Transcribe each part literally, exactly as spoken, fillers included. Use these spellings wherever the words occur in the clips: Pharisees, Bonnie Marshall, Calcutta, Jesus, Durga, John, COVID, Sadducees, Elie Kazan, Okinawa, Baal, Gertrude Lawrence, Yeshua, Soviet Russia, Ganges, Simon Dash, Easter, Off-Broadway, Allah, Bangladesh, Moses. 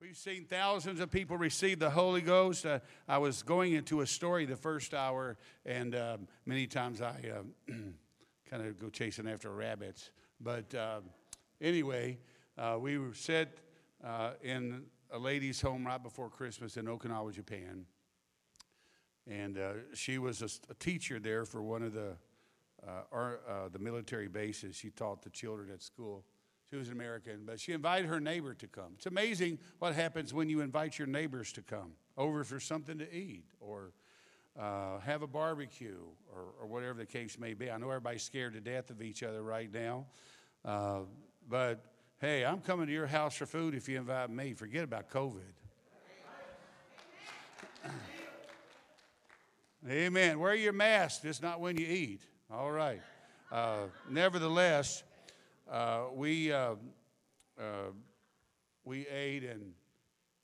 We've seen thousands of people receive the Holy Ghost. Uh, I was going into a story the first hour, and um, many times I uh, kind of go chasing after rabbits. But uh, anyway, uh, we were set uh, in a lady's home right before Christmas in Okinawa, Japan. And uh, she was a, a teacher there for one of the, uh, our, uh, the military bases. She taught the children at school. She was an American, but she invited her neighbor to come. It's amazing what happens when you invite your neighbors to come over for something to eat or uh, have a barbecue or, or whatever the case may be. I know everybody's scared to death of each other right now, uh, but hey, I'm coming to your house for food if you invite me. Forget about COVID. Amen. Wear your mask. It's not when you eat. All right. Uh, nevertheless... Uh, we uh, uh, we ate, and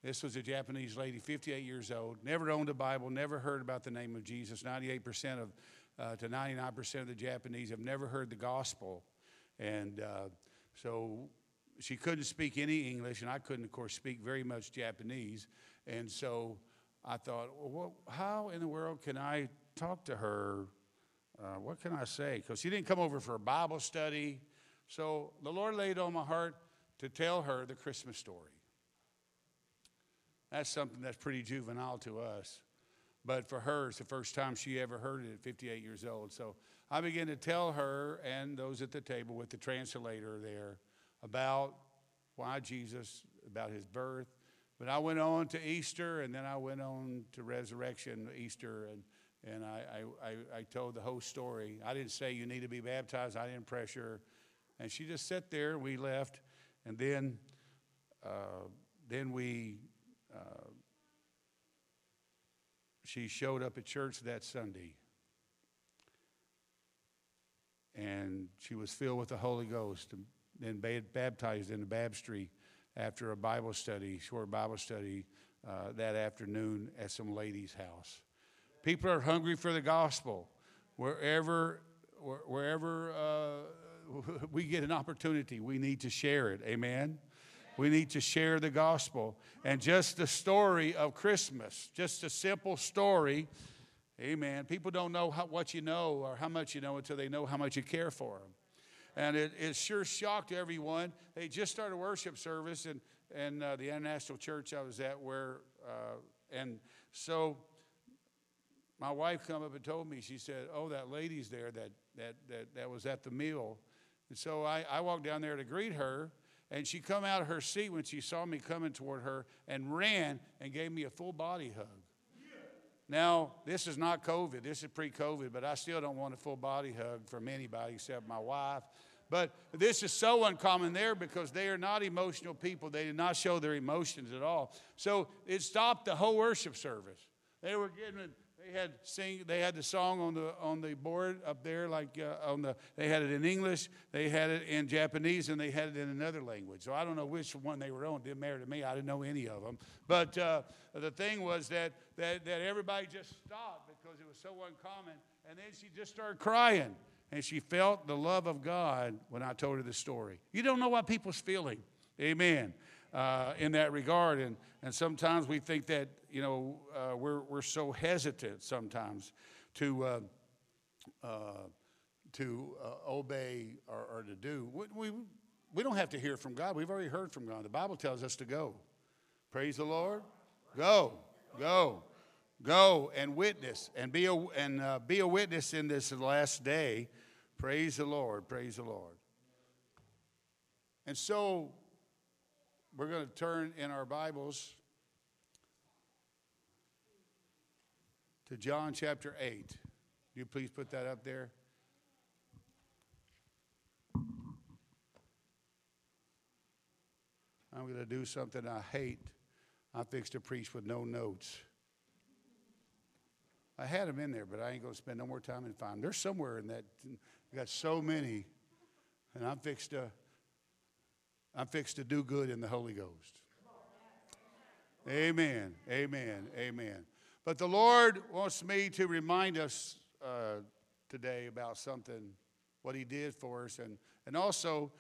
this was a Japanese lady, fifty-eight years old, never owned a Bible, never heard about the name of Jesus. ninety-eight percent of uh, to ninety-nine percent of the Japanese have never heard the gospel, and uh, so she couldn't speak any English, and I couldn't, of course, speak very much Japanese. And so I thought, well, what, how in the world can I talk to her? Uh, what can I say? Because she didn't come over for a Bible study. So the Lord laid on my heart to tell her the Christmas story. That's something that's pretty juvenile to us. But for her, it's the first time she ever heard it at fifty-eight years old. So I began to tell her and those at the table with the translator there about why Jesus, about his birth. But I went on to Easter, and then I went on to resurrection, Easter, and and I, I, I told the whole story. I didn't say you need to be baptized. I didn't pressure her. And she just sat there. We left, and then, uh, then we. Uh, she showed up at church that Sunday, and she was filled with the Holy Ghost, and then baptized in the baptistry after a Bible study, short Bible study uh, that afternoon at some lady's house. People are hungry for the gospel, wherever, wherever. Uh, we get an opportunity. We need to share it. Amen. We need to share the gospel. And just the story of Christmas, just a simple story. Amen. People don't know how, what you know or how much you know until they know how much you care for them. And it, it sure shocked everyone. They just started a worship service in, in uh, the international church I was at where, uh, and so my wife come up and told me, she said, oh, that lady's there that, that, that, that was at the meal. And so I, I walked down there to greet her, and she come out of her seat when she saw me coming toward her and ran and gave me a full body hug. Yeah. Now, this is not COVID. This is pre-COVID, but I still don't want a full body hug from anybody except my wife. But this is so uncommon there because they are not emotional people. They did not show their emotions at all. So it stopped the whole worship service. They were getting... They had sing. They had the song on the on the board up there. Like uh, on the, they had it in English, they had it in Japanese, and they had it in another language. So I don't know which one they were on. It didn't matter to me. I didn't know any of them. But uh, the thing was that that that everybody just stopped because it was so uncommon. And then she just started crying, and she felt the love of God when I told her the story. You don't know what people's feeling. Amen. Uh, in that regard, and and sometimes we think that you know uh, we're we're so hesitant sometimes to uh, uh, to uh, obey or, or to do. We, we we don't have to hear from God. We've already heard from God. The Bible tells us to go. Praise the Lord. Go, go, go, and witness, and be a and uh, be a witness in this last day. Praise the Lord. Praise the Lord. And so. We're going to turn in our Bibles to John chapter eight. Will you please put that up there? I'm going to do something I hate. I fixed to preach with no notes. I had them in there, but I ain't going to spend no more time and find them. They're somewhere in that. I got so many, and I'm fixed to. I'm fixed to do good in the Holy Ghost. Amen, amen, amen. But the Lord wants me to remind us uh, today about something, what he did for us. And, and also,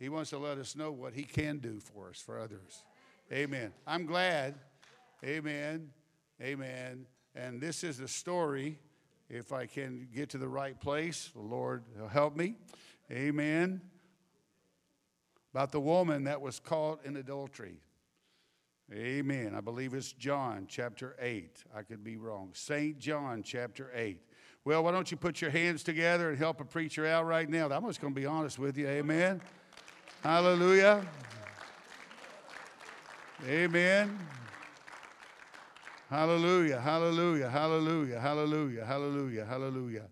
he wants to let us know what he can do for us, for others. Amen. I'm glad. Amen. Amen. And this is the story. If I can get to the right place, the Lord will help me. Amen. About the woman that was caught in adultery. Amen. I believe it's John chapter eight. I could be wrong. Saint John chapter eight. Well, why don't you put your hands together and help a preacher out right now? I'm just going to be honest with you. Amen. Hallelujah. Amen. Hallelujah, hallelujah, hallelujah, hallelujah, hallelujah, hallelujah.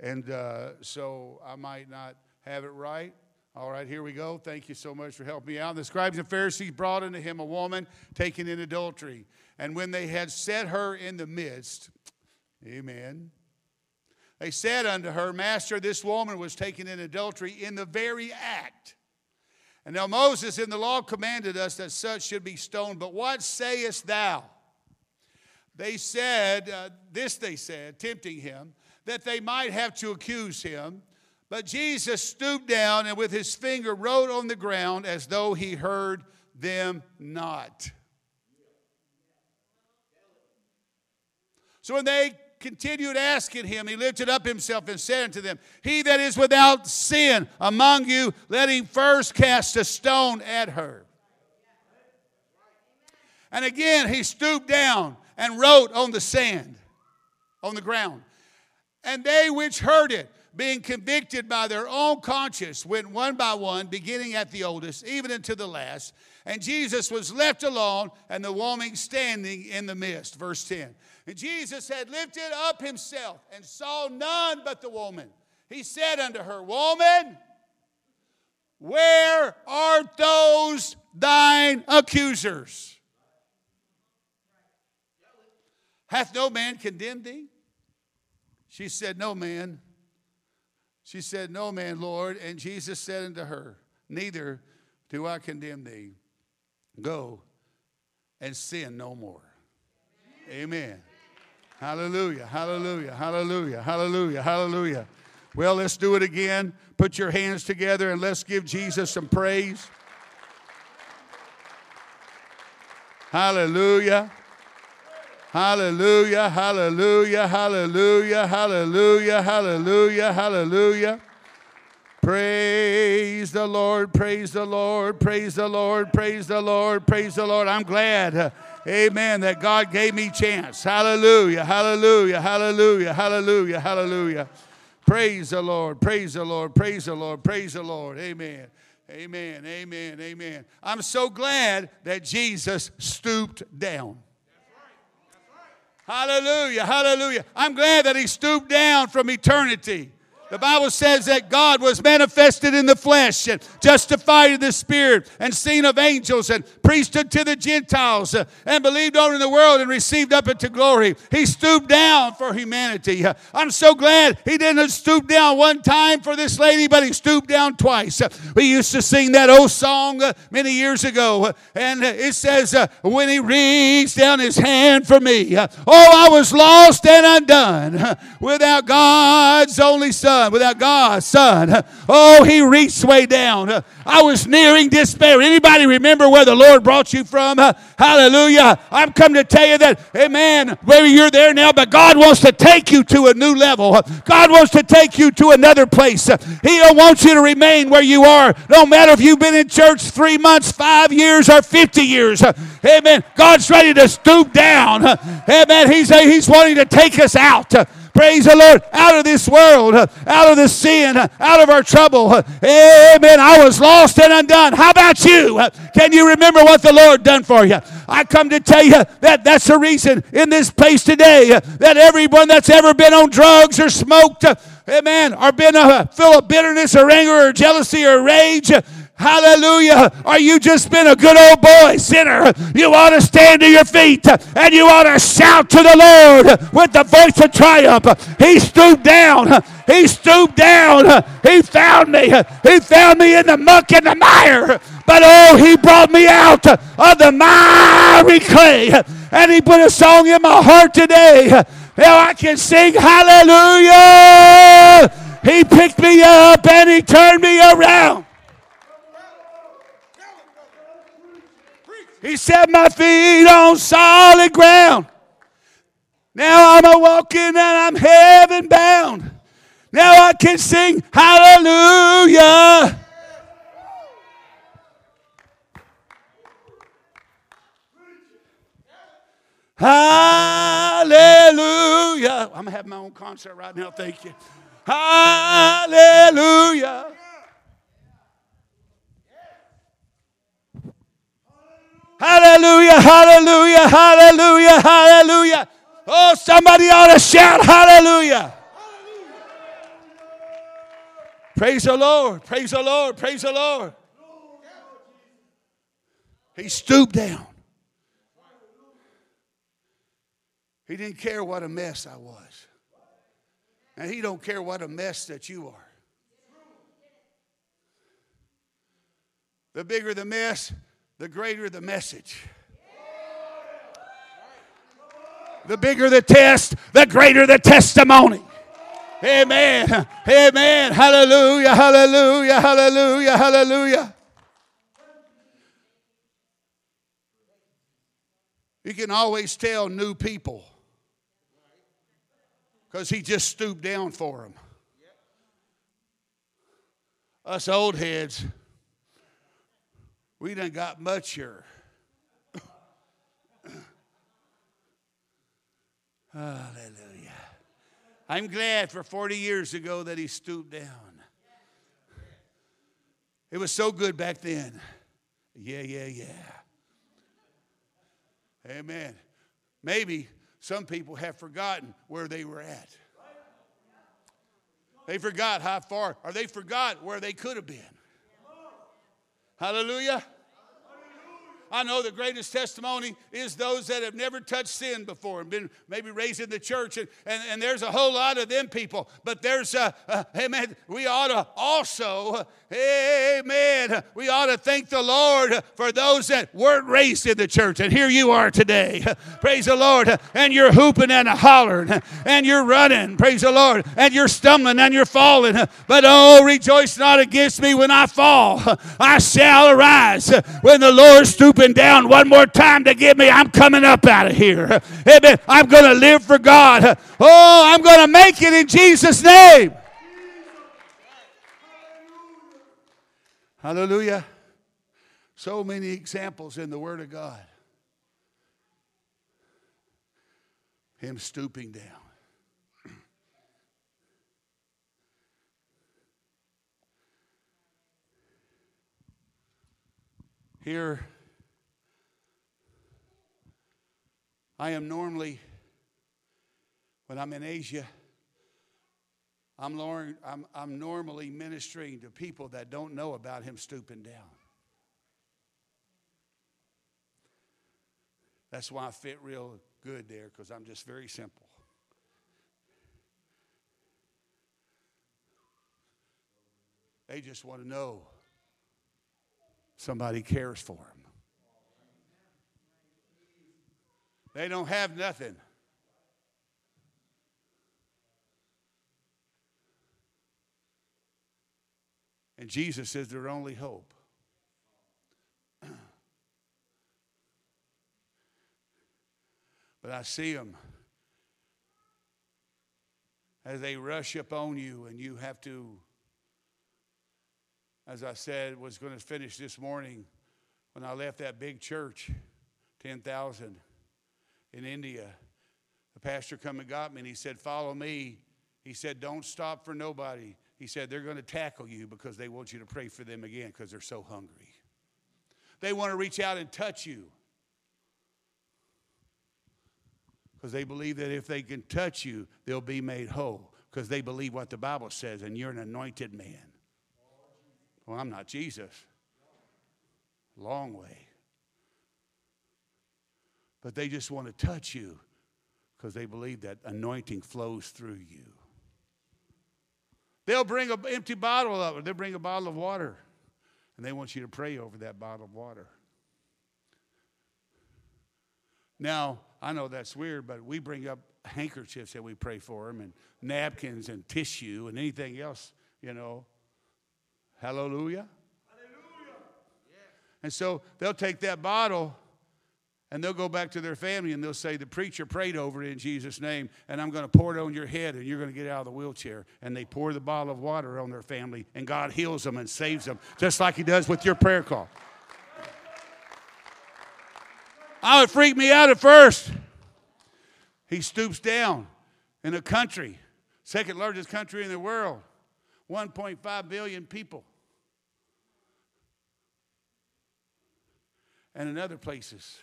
And uh, so I might not have it right. All right, here we go. Thank you so much for helping me out. The scribes and Pharisees brought unto him a woman taken in adultery. And when they had set her in the midst, amen, they said unto her, Master, this woman was taken in adultery in the very act. And now Moses in the law commanded us that such should be stoned. But what sayest thou? They said, uh, this they said, tempting him, that they might have to accuse him. But Jesus stooped down and with his finger wrote on the ground as though he heard them not. So when they continued asking him, he lifted up himself and said unto them, He that is without sin among you, let him first cast a stone at her. And again he stooped down and wrote on the sand, on the ground. And they which heard it, being convicted by their own conscience, went one by one, beginning at the oldest, even unto the last. And Jesus was left alone, and the woman standing in the midst. Verse ten. And Jesus had lifted up himself, and saw none but the woman. He said unto her, Woman, where are those thine accusers? Hath no man condemned thee? She said, No man. She said, No man, Lord. And Jesus said unto her, Neither do I condemn thee. Go and sin no more. Amen. Amen. Hallelujah, hallelujah, hallelujah, hallelujah, hallelujah. Well, let's do it again. Put your hands together and let's give Jesus some praise. Hallelujah. Hallelujah, hallelujah, hallelujah, hallelujah, hallelujah, hallelujah. Praise the Lord, praise the Lord, praise the Lord, praise the Lord, praise the Lord. I'm glad, amen, that God gave me chance. Hallelujah, hallelujah, hallelujah, hallelujah, hallelujah. Praise the Lord, praise the Lord, praise the Lord, praise the Lord. Amen, amen, amen, amen. I'm so glad that Jesus stooped down. Hallelujah, hallelujah. I'm glad that he stooped down from eternity. The Bible says that God was manifested in the flesh and justified in the spirit and seen of angels and priesthood to the Gentiles and believed on in the world and received up into glory. He stooped down for humanity. I'm so glad he didn't stoop down one time for this lady, but he stooped down twice. We used to sing that old song many years ago, and it says, when he reached down his hand for me, oh, I was lost and undone without God's only Son. Without God's Son. Oh, he reached way down. I was nearing despair. Anybody remember where the Lord brought you from? Hallelujah. I've come to tell you that, amen, maybe you're there now, but God wants to take you to a new level. God wants to take you to another place. He don't want you to remain where you are. No matter if you've been in church three months, five years, or fifty years. Amen. God's ready to stoop down. Amen. He's, he's wanting to take us out. Praise the Lord, out of this world, out of this sin, out of our trouble. Amen. I was lost and undone. How about you? Can you remember what the Lord done for you? I come to tell you that that's the reason in this place today that everyone that's ever been on drugs or smoked, amen, or been uh, full of bitterness or anger or jealousy or rage, hallelujah, or you just been a good old boy sinner, you ought to stand to your feet and you ought to shout to the Lord with the voice of triumph. He stooped down. He stooped down. He found me. He found me in the muck and the mire. But oh, he brought me out of the miry clay. And he put a song in my heart today. Now I can sing hallelujah. He picked me up and he turned me around. He set my feet on solid ground. Now I'm a-walking and I'm heaven-bound. Now I can sing hallelujah. Hallelujah. I'm having my own concert right now, thank you. Hallelujah. Hallelujah, hallelujah, hallelujah, hallelujah. Oh, somebody ought to shout hallelujah. Praise the Lord, praise the Lord, praise the Lord. He stooped down. He didn't care what a mess I was. And he don't care what a mess that you are. The bigger the mess, the greater the message. The bigger the test, the greater the testimony. Amen. Amen. Hallelujah. Hallelujah. Hallelujah. Hallelujah. You can always tell new people because he just stooped down for them. Us old heads, we done got mature. Hallelujah. I'm glad for forty years ago that he stooped down. It was so good back then. Yeah, yeah, yeah. Amen. Maybe some people have forgotten where they were at. They forgot how far, or they forgot where they could have been. Hallelujah. I know the greatest testimony is those that have never touched sin before and been maybe raised in the church, and, and, and there's a whole lot of them people. But there's, uh, uh, amen, we ought to also, uh, amen, we ought to thank the Lord for those that weren't raised in the church. And here you are today. Praise the Lord. And you're hooping and hollering. And you're running. Praise the Lord. And you're stumbling and you're falling. But oh, rejoice not against me when I fall. I shall arise when the Lord stoops down one more time to get me. I'm coming up out of here. Amen. I'm going to live for God. Oh, I'm going to make it in Jesus' name. Hallelujah. So many examples in the Word of God. Him stooping down. Here I am normally, when I'm in Asia, I'm, I'm, I'm normally ministering to people that don't know about him stooping down. That's why I fit real good there, because I'm just very simple. They just want to know somebody cares for them. They don't have nothing. And Jesus is their only hope. But I see them as they rush upon you, and you have to, as I said, was going to finish this morning when I left that big church, ten thousand. In India, the pastor come and got me, and he said, follow me. He said, don't stop for nobody. He said, they're going to tackle you because they want you to pray for them again because they're so hungry. They want to reach out and touch you because they believe that if they can touch you, they'll be made whole, because they believe what the Bible says, and you're an anointed man. Well, I'm not Jesus. Long way. But they just want to touch you because they believe that anointing flows through you. They'll bring an empty bottle up, or they'll bring a bottle of water, and they want you to pray over that bottle of water. Now, I know that's weird, but we bring up handkerchiefs and we pray for them, and napkins and tissue and anything else, you know. Hallelujah. Hallelujah. And so they'll take that bottle And they'll go back to their family and they'll say, the preacher prayed over it in Jesus' name, and I'm going to pour it on your head and you're going to get out of the wheelchair. And they pour the bottle of water on their family, and God heals them and saves them, just like he does with your prayer call. Oh, it freaked me out at first. He stoops down in a country, second largest country in the world, one point five billion people. And in other places,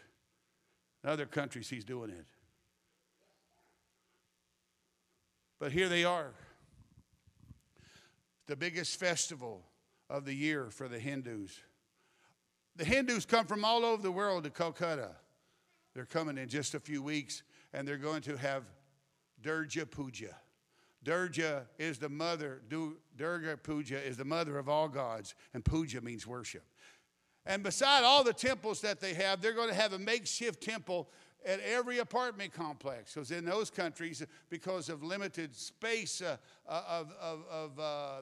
in other countries, he's doing it. But here they are. The biggest festival of the year for the Hindus. The Hindus come from all over the world to Calcutta. They're coming in just a few weeks, and they're going to have Durga Puja. Durga is the mother, Durga Puja is the mother of all gods, and puja means worship. And beside all the temples that they have, they're going to have a makeshift temple at every apartment complex. Because in those countries, because of limited space uh, of, of, of, uh,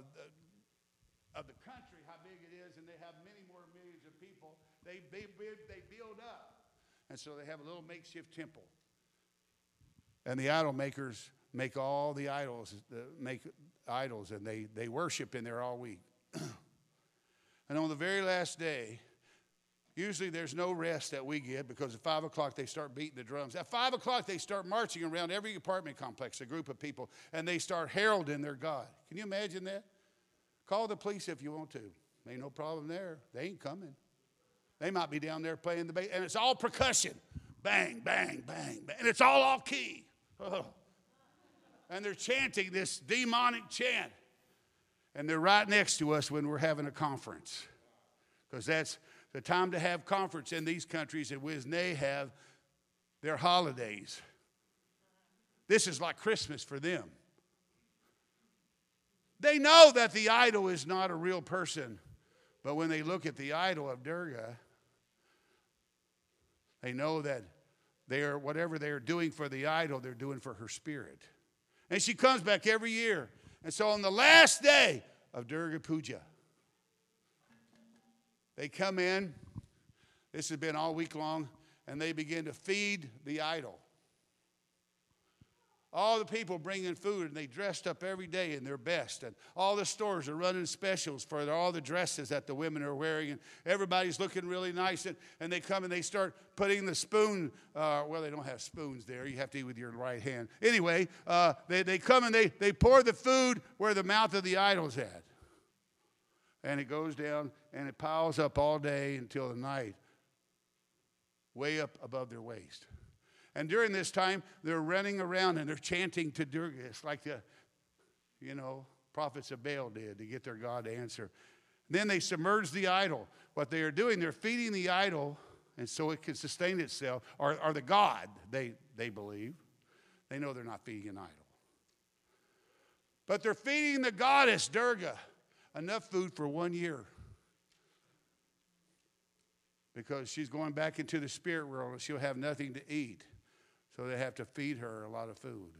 of the country, how big it is, and they have many more millions of people, they, they, they build up. And so they have a little makeshift temple. And the idol makers make all the idols, uh, make idols, and they, they worship in there all week. And on the very last day, usually there's no rest that we get, because at five o'clock they start beating the drums. At five o'clock they start marching around every apartment complex, a group of people, and they start heralding their God. Can you imagine that? Call the police if you want to. Ain't no problem there. They ain't coming. They might be down there playing the bass. And it's all percussion. Bang, bang, bang, bang. And it's all off key. Oh. And they're chanting this demonic chant. And they're right next to us when we're having a conference. Because that's the time to have conference in these countries, and when they have their holidays. This is like Christmas for them. They know that the idol is not a real person, but when they look at the idol of Durga, they know that they are, whatever they are doing for the idol, they're doing for her spirit. And she comes back every year. And so on the last day of Durga Puja, they come in, this has been all week long, and they begin to feed the idol. All the people bring in food, and they dressed up every day in their best. And all the stores are running specials for all the dresses that the women are wearing. And everybody's looking really nice. And, and they come and they start putting the spoon. Uh, well, they don't have spoons there. You have to eat with your right hand. Anyway, uh, they, they come and they, they pour the food where the mouth of the idol's at. And it goes down and it piles up all day until the night, way up above their waist. And during this time, they're running around and they're chanting to Durga. It's like the, you know, prophets of Baal did to get their God to answer. Then they submerge the idol. What they are doing, they're feeding the idol, and so it can sustain itself, or, or the God, they, they believe. They know they're not feeding an idol. But they're feeding the goddess, Durga, enough food for one year. Because she's going back into the spirit world and she'll have nothing to eat. So they have to feed her a lot of food.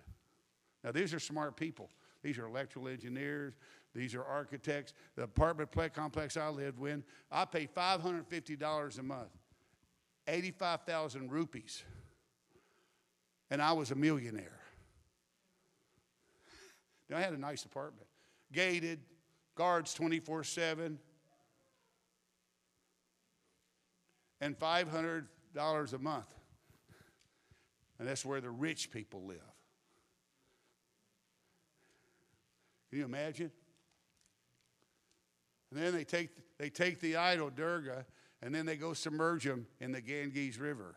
Now, these are smart people. These are electrical engineers. These are architects. The apartment complex I lived in, I paid five hundred fifty dollars a month, eighty-five thousand rupees. And I was a millionaire. Now, I had a nice apartment. Gated, guards twenty-four seven. And five hundred dollars a month. And that's where the rich people live. Can you imagine? And then they take, they take the idol, Durga, and then they go submerge them in the Ganges River.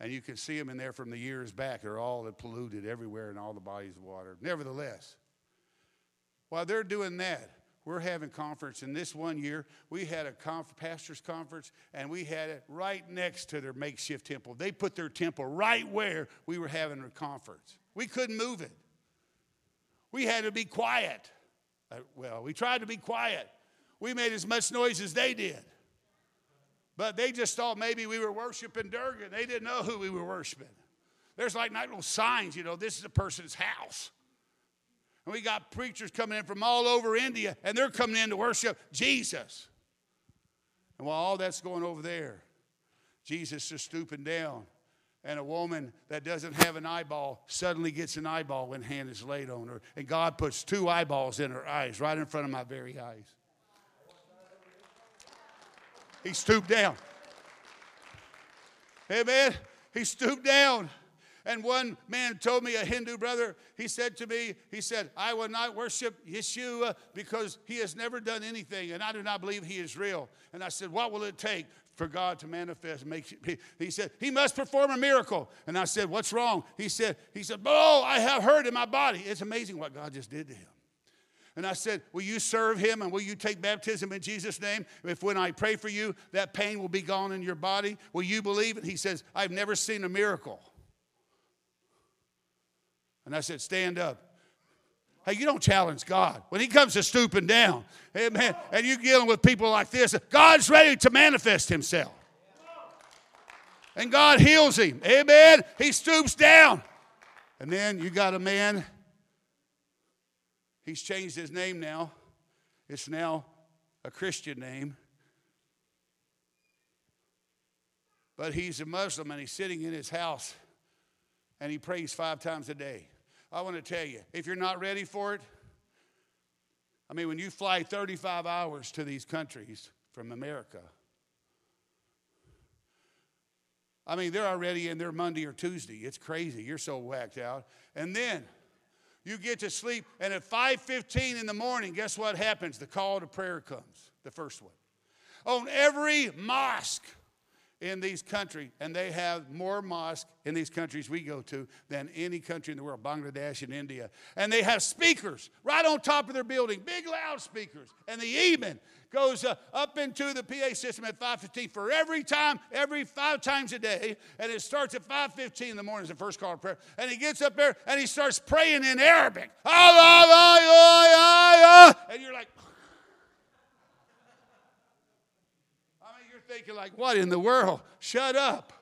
And you can see them in there from the years back. They're all polluted everywhere and all the bodies of water. Nevertheless, while they're doing that, we're having conference, and this one year we had a conf- pastor's conference, and we had it right next to their makeshift temple. They put their temple right where we were having a conference. We couldn't move it. We had to be quiet. Uh, well, we tried to be quiet. We made as much noise as they did. But they just thought maybe we were worshiping Durga. They didn't know who we were worshiping. There's like little signs, you know, this is a person's house. And we got preachers coming in from all over India, and they're coming in to worship Jesus. And while all that's going over there, Jesus is stooping down. And a woman that doesn't have an eyeball suddenly gets an eyeball when hand is laid on her. And God puts two eyeballs in her eyes, right in front of my very eyes. He stooped down. Amen. He stooped down. And one man told me, a Hindu brother, he said to me, he said, I will not worship Yeshua because he has never done anything, and I do not believe he is real. And I said, what will it take for God to manifest? Make, he said, he must perform a miracle. And I said, what's wrong? He said, he said, oh, I have hurt in my body. It's amazing what God just did to him. And I said, will you serve him and will you take baptism in Jesus' name? If when I pray for you, that pain will be gone in your body, will you believe it? He says, I've never seen a miracle. And I said, stand up. Hey, you don't challenge God. When he comes to stooping down, amen, and you're dealing with people like this, God's ready to manifest himself. And God heals him. Amen. He stoops down. And then you got a man. He's changed his name now. It's now a Christian name. But he's a Muslim, and he's sitting in his house, and he prays five times a day. I want to tell you, if you're not ready for it, I mean, when you fly thirty-five hours to these countries from America, I mean, they're already in their Monday or Tuesday. It's crazy. You're so whacked out. And then you get to sleep, and at five fifteen in the morning, guess what happens? The call to prayer comes, the first one. On every mosque in these countries, and they have more mosques in these countries we go to than any country in the world, Bangladesh and India. And they have speakers right on top of their building, big loudspeakers. And the Eman goes uh, up into the P A system at five fifteen for every time, every five times a day. And it starts at five fifteen in the morning is the first call to prayer. And he gets up there and he starts praying in Arabic. And you're like, thinking like, what in the world? Shut up.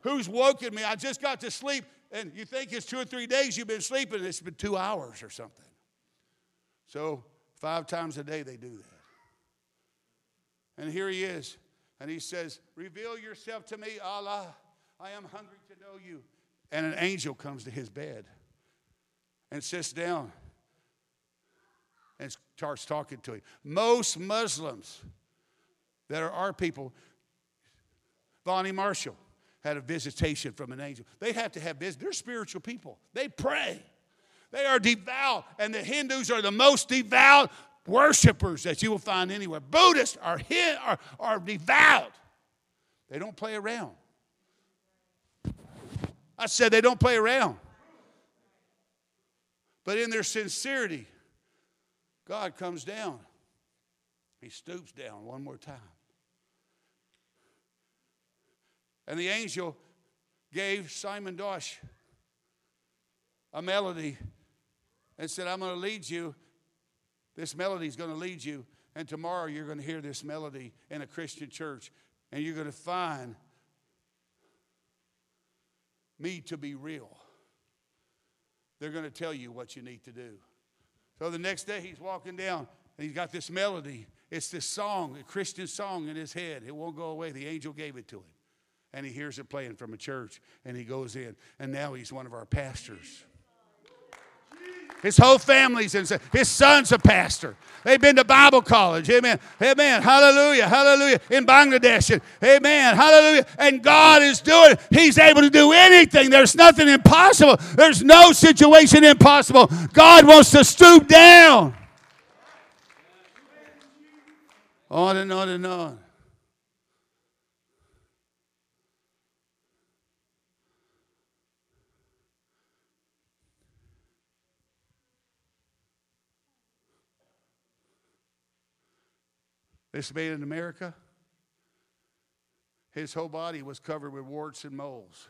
Who's woken me? I just got to sleep. And you think it's two or three days you've been sleeping, and it's been two hours or something. So five times a day they do that. And here he is. And he says, reveal yourself to me, Allah. I am hungry to know you. And an angel comes to his bed and sits down and starts talking to him. Most Muslims that are our people. Bonnie Marshall had a visitation from an angel. They have to have this. They're spiritual people. They pray. They are devout. And the Hindus are the most devout worshipers that you will find anywhere. Buddhists are, are, are devout. They don't play around. I said they don't play around. But in their sincerity, God comes down. He stoops down one more time. And the angel gave Simon Dash a melody and said, I'm going to lead you. This melody is going to lead you. And tomorrow you're going to hear this melody in a Christian church. And you're going to find me to be real. They're going to tell you what you need to do. So the next day he's walking down. And he's got this melody. It's this song, a Christian song in his head. It won't go away. The angel gave it to him. And he hears it playing from a church. And he goes in. And now he's one of our pastors. His whole family's in. His son's a pastor. They've been to Bible college. Amen. Amen. Hallelujah. Hallelujah. In Bangladesh. Amen. Hallelujah. And God is doing it. He's able to do anything. There's nothing impossible. There's no situation impossible. God wants to stoop down. On and on and on. This man in America, his whole body was covered with warts and moles.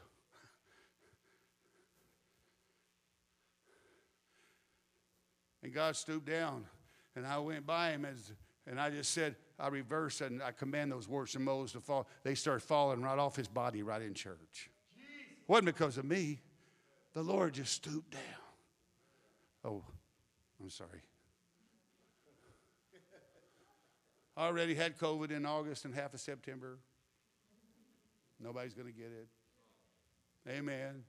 And God stooped down, and I went by him as, and I just said, I reverse and I command those warts and moles to fall. They start falling right off his body right in church. It wasn't because of me. The Lord just stooped down. Oh, I'm sorry. I already had COVID in August and half of September. Nobody's going to get it. Amen.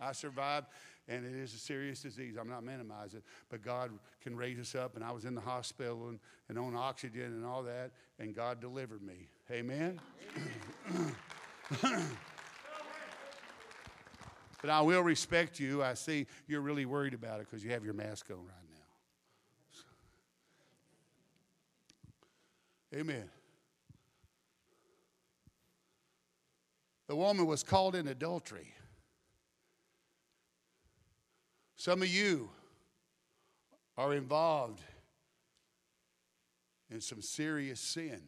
I survived, and it is a serious disease. I'm not minimizing it, but God can raise us up, and I was in the hospital and, and on oxygen and all that, and God delivered me. Amen? Amen. But I will respect you. I see you're really worried about it because you have your mask on right now. Amen. The woman was caught in adultery. Some of you are involved in some serious sin.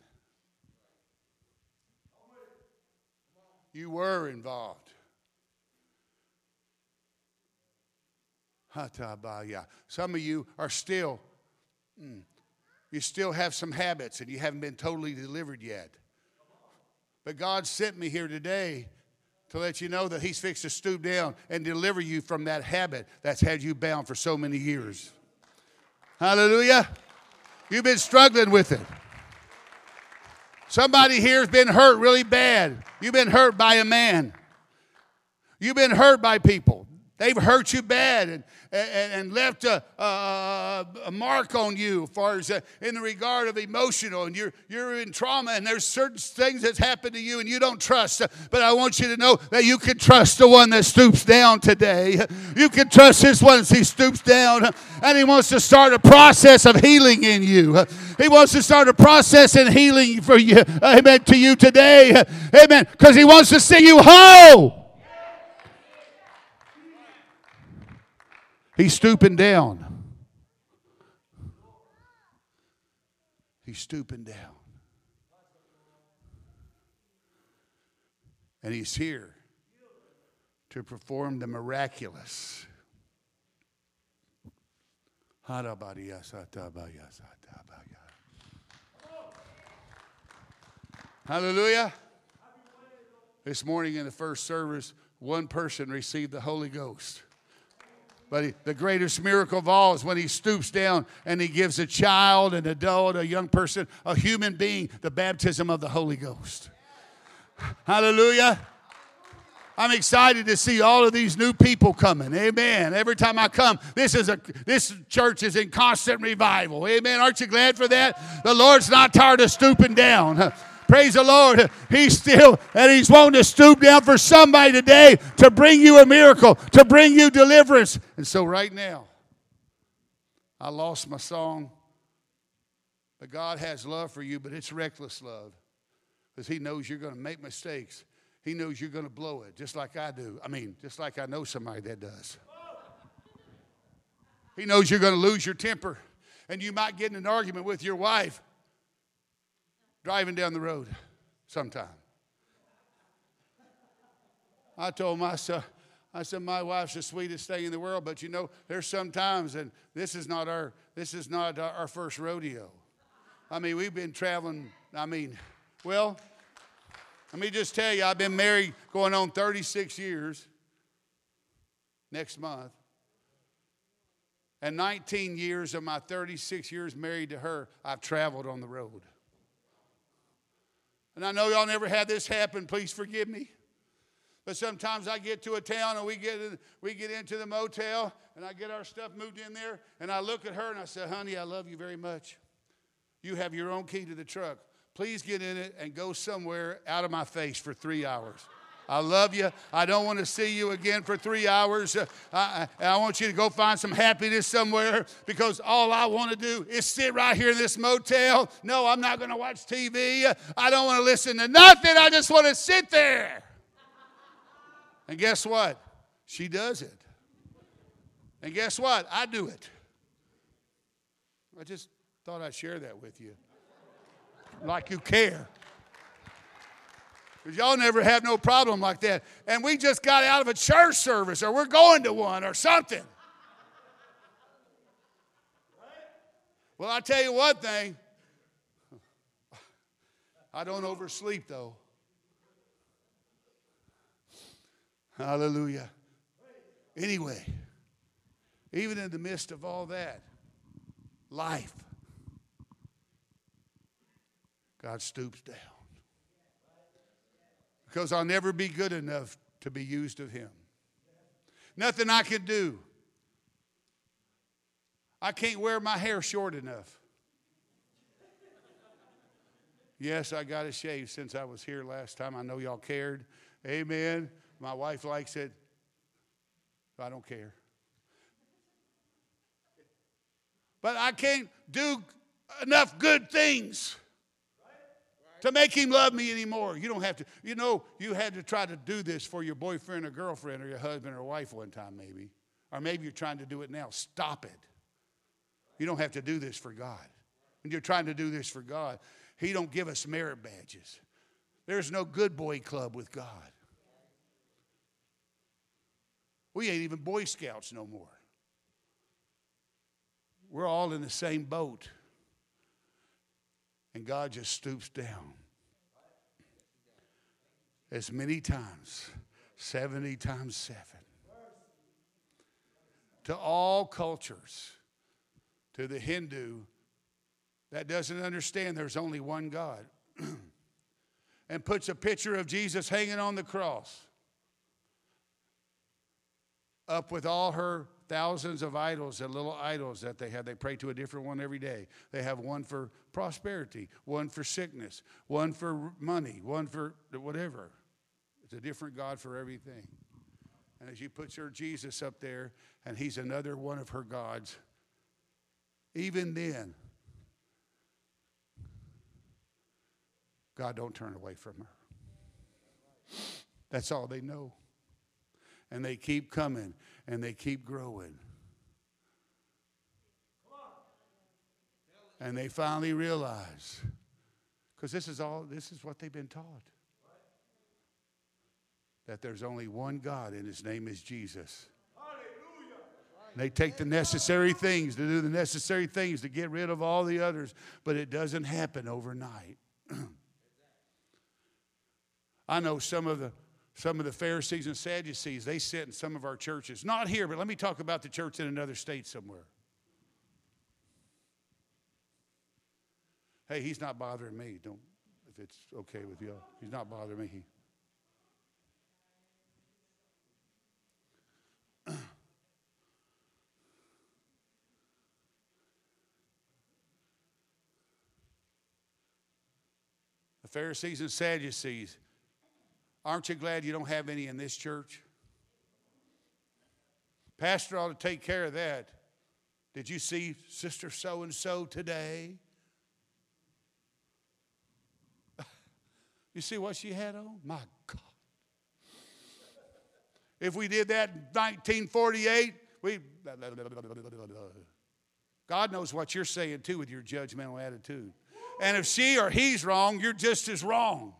You were involved. Some of you are still, you still have some habits and you haven't been totally delivered yet. But God sent me here today to let you know that he's fixed to stoop down and deliver you from that habit that's had you bound for so many years. Hallelujah. You've been struggling with it. Somebody here has been hurt really bad. You've been hurt by a man. You've been hurt by people. They've hurt you bad and, and, and left a, a, a mark on you as far as uh, in the regard of emotional, and you're, you're in trauma, and there's certain things that's happened to you and you don't trust. But I want you to know that you can trust the one that stoops down today. You can trust this one as he stoops down, and he wants to start a process of healing in you. He wants to start a process in healing for you, amen, to you today, amen, because he wants to see you whole. He's stooping down. He's stooping down. And he's here to perform the miraculous. Hallelujah. This morning in the first service, one person received the Holy Ghost. But he, the greatest miracle of all is when he stoops down and he gives a child, an adult, a young person, a human being, the baptism of the Holy Ghost. Hallelujah. I'm excited to see all of these new people coming. Amen. Every time I come, this is a this church is in constant revival. Amen. Aren't you glad for that? The Lord's not tired of stooping down. Praise the Lord. He's still, and he's wanting to stoop down for somebody today to bring you a miracle, to bring you deliverance. And so right now, I lost my song. But God has love for you, but it's reckless love. Because he knows you're going to make mistakes. He knows you're going to blow it, just like I do. I mean, just like I know somebody that does. He knows you're going to lose your temper. And you might get in an argument with your wife. Driving down the road sometime. I told myself, I said, my wife's the sweetest thing in the world, but you know, there's some times, and this is not our, this is not our first rodeo. I mean, we've been traveling, I mean, well, let me just tell you, I've been married going on thirty-six years next month. And nineteen years of my thirty-six years married to her, I've traveled on the road. And I know y'all never had this happen. Please forgive me. But sometimes I get to a town and we get in, we get into the motel and I get our stuff moved in there. And I look at her and I say, honey, I love you very much. You have your own key to the truck. Please get in it and go somewhere out of my face for three hours. I love you. I don't want to see you again for three hours. Uh, I, I want you to go find some happiness somewhere because all I want to do is sit right here in this motel. No, I'm not going to watch T V. I don't want to listen to nothing. I just want to sit there. And guess what? She does it. And guess what? I do it. I just thought I'd share that with you. Like you care. Because y'all never have no problem like that. And we just got out of a church service, or we're going to one or something. Well, I tell you one thing. I don't oversleep, though. Hallelujah. Anyway, even in the midst of all that, life, God stoops down. because I'll never be good enough to be used of him. Nothing I can do. I can't wear my hair short enough. Yes, I got it shaved since I was here last time. I know y'all cared. Amen. My wife likes it. I don't care. But I can't do enough good things to make him love me anymore. You don't have to. You know, you had to try to do this for your boyfriend or girlfriend or your husband or wife one time maybe. Or maybe you're trying to do it now. Stop it. You don't have to do this for God. When you're trying to do this for God, he don't give us merit badges. There's no good boy club with God. We ain't even Boy Scouts no more. We're all in the same boat. And God just stoops down. As many times, seventy times seven. To all cultures, to the Hindu that doesn't understand there's only one God, and puts a picture of Jesus hanging on the cross up with all her thousands of idols and little idols that they have. They pray to a different one every day. They have one for prosperity, one for sickness, one for money, one for whatever. It's a different God for everything. And as you put your Jesus up there, and he's another one of her gods, even then, God don't turn away from her. That's all they know. And they keep coming, and they keep growing. And they finally realize, because this is all, this is what they've been taught. That there's only one God, and his name is Jesus. And they take the necessary things to do the necessary things to get rid of all the others, but it doesn't happen overnight. I know some of the Some of the Pharisees and Sadducees, they sit in some of our churches. Not here, but let me talk about the church in another state somewhere. Hey, he's not bothering me. Don't, if it's okay with y'all. He's not bothering me. The Pharisees and Sadducees. Aren't you glad you don't have any in this church? Pastor ought to take care of that. Did you see Sister So-and-so today? You see what she had on? My God. If we did that in nineteen forty-eight, we... God knows what you're saying, too, with your judgmental attitude. And if she or he's wrong, you're just as wrong.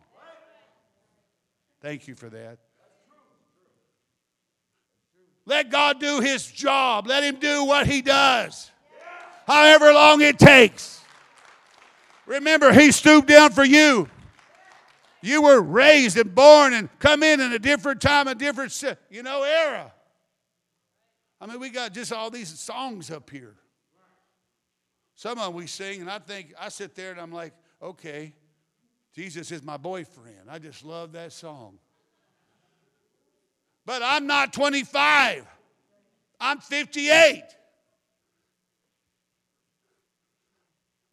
Thank you for that. Let God do his job. Let him do what he does. However long it takes. Remember, he stooped down for you. You were raised and born and come in in a different time, a different, you know, era. I mean, we got just all these songs up here. Some of them we sing, and I think, I sit there and I'm like, okay. Jesus is my boyfriend. I just love that song. But I'm not twenty-five. I'm fifty-eight.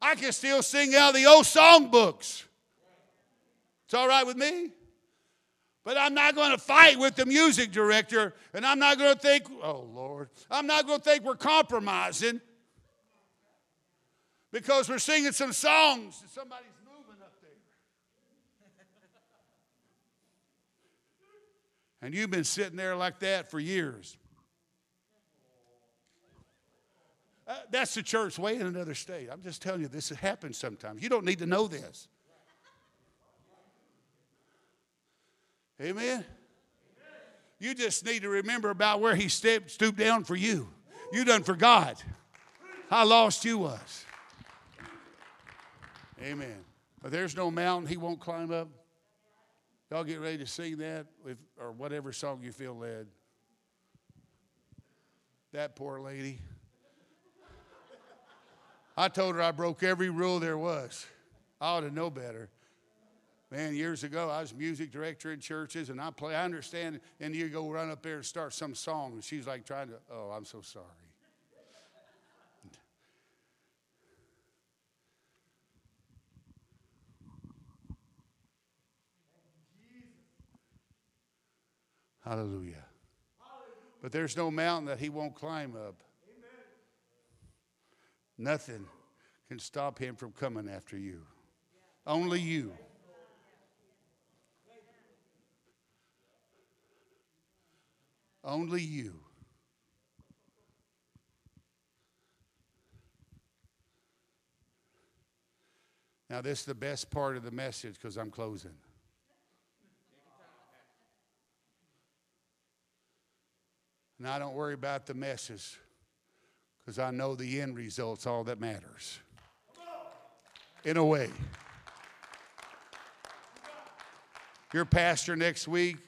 I can still sing out of the old songbooks. It's all right with me. But I'm not going to fight with the music director, and I'm not going to think, oh, Lord. I'm not going to think we're compromising because we're singing some songs and somebody's and you've been sitting there like that for years. Uh, that's the church way in another state. I'm just telling you, this happens sometimes. You don't need to know this. Amen? You just need to remember about where he stepped, stooped down for you. You done forgot how lost you was. Amen. But there's no mountain he won't climb up. Y'all get ready to sing that if, or whatever song you feel led. That poor lady. I told her I broke every rule there was. I ought to know better. Man, years ago, I was music director in churches, and I play. I understand, and you go run up there and start some song, and she's like trying to, oh, I'm so sorry. Hallelujah. But there's no mountain that he won't climb up. Amen. Nothing can stop him from coming after you. Yeah. Only you. Yeah. Only you. Now, this is the best part of the message because I'm closing. And I don't worry about the messes because I know the end result's all that matters. In a way. Your pastor next week,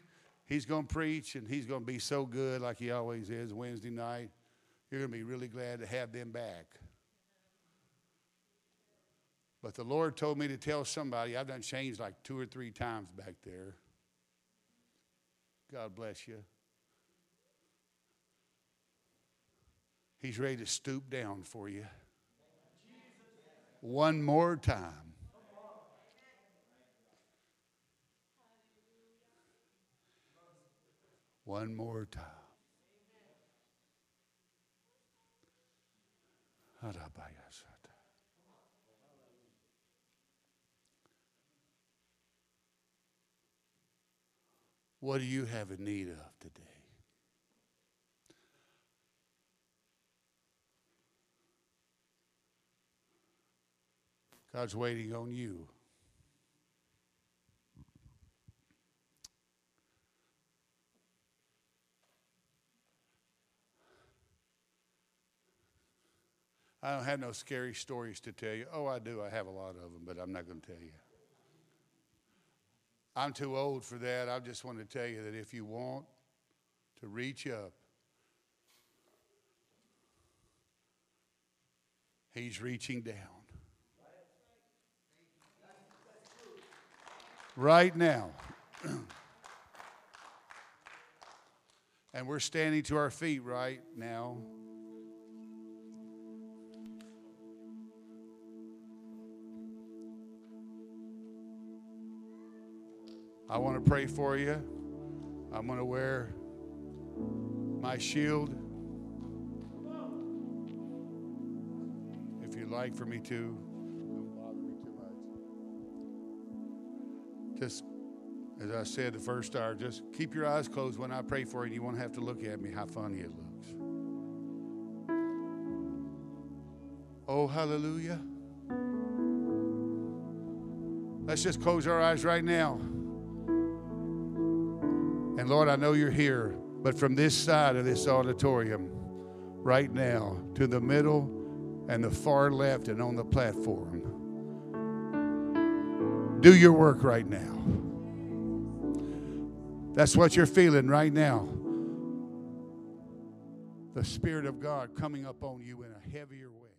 he's going to preach and he's going to be so good like he always is Wednesday night. You're going to be really glad to have them back. But the Lord told me to tell somebody, I've done changed like two or three times back there. God bless you. He's ready to stoop down for you one more time. One more time. What do you have in need of today? God's waiting on you. I don't have no scary stories to tell you. Oh, I do. I have a lot of them, but I'm not going to tell you. I'm too old for that. I just want to tell you that if you want to reach up, he's reaching down. Right now. And we're standing to our feet right now. I want to pray for you. I'm going to wear my shield. If you'd like for me to. Just, as I said the first hour, just keep your eyes closed when I pray for you. You won't have to look at me how funny it looks. Oh, hallelujah. Let's just close our eyes right now. And, Lord, I know you're here, but from this side of this auditorium right now to the middle and the far left and on the platform, do your work right now. That's what you're feeling right now. The Spirit of God coming upon you in a heavier way.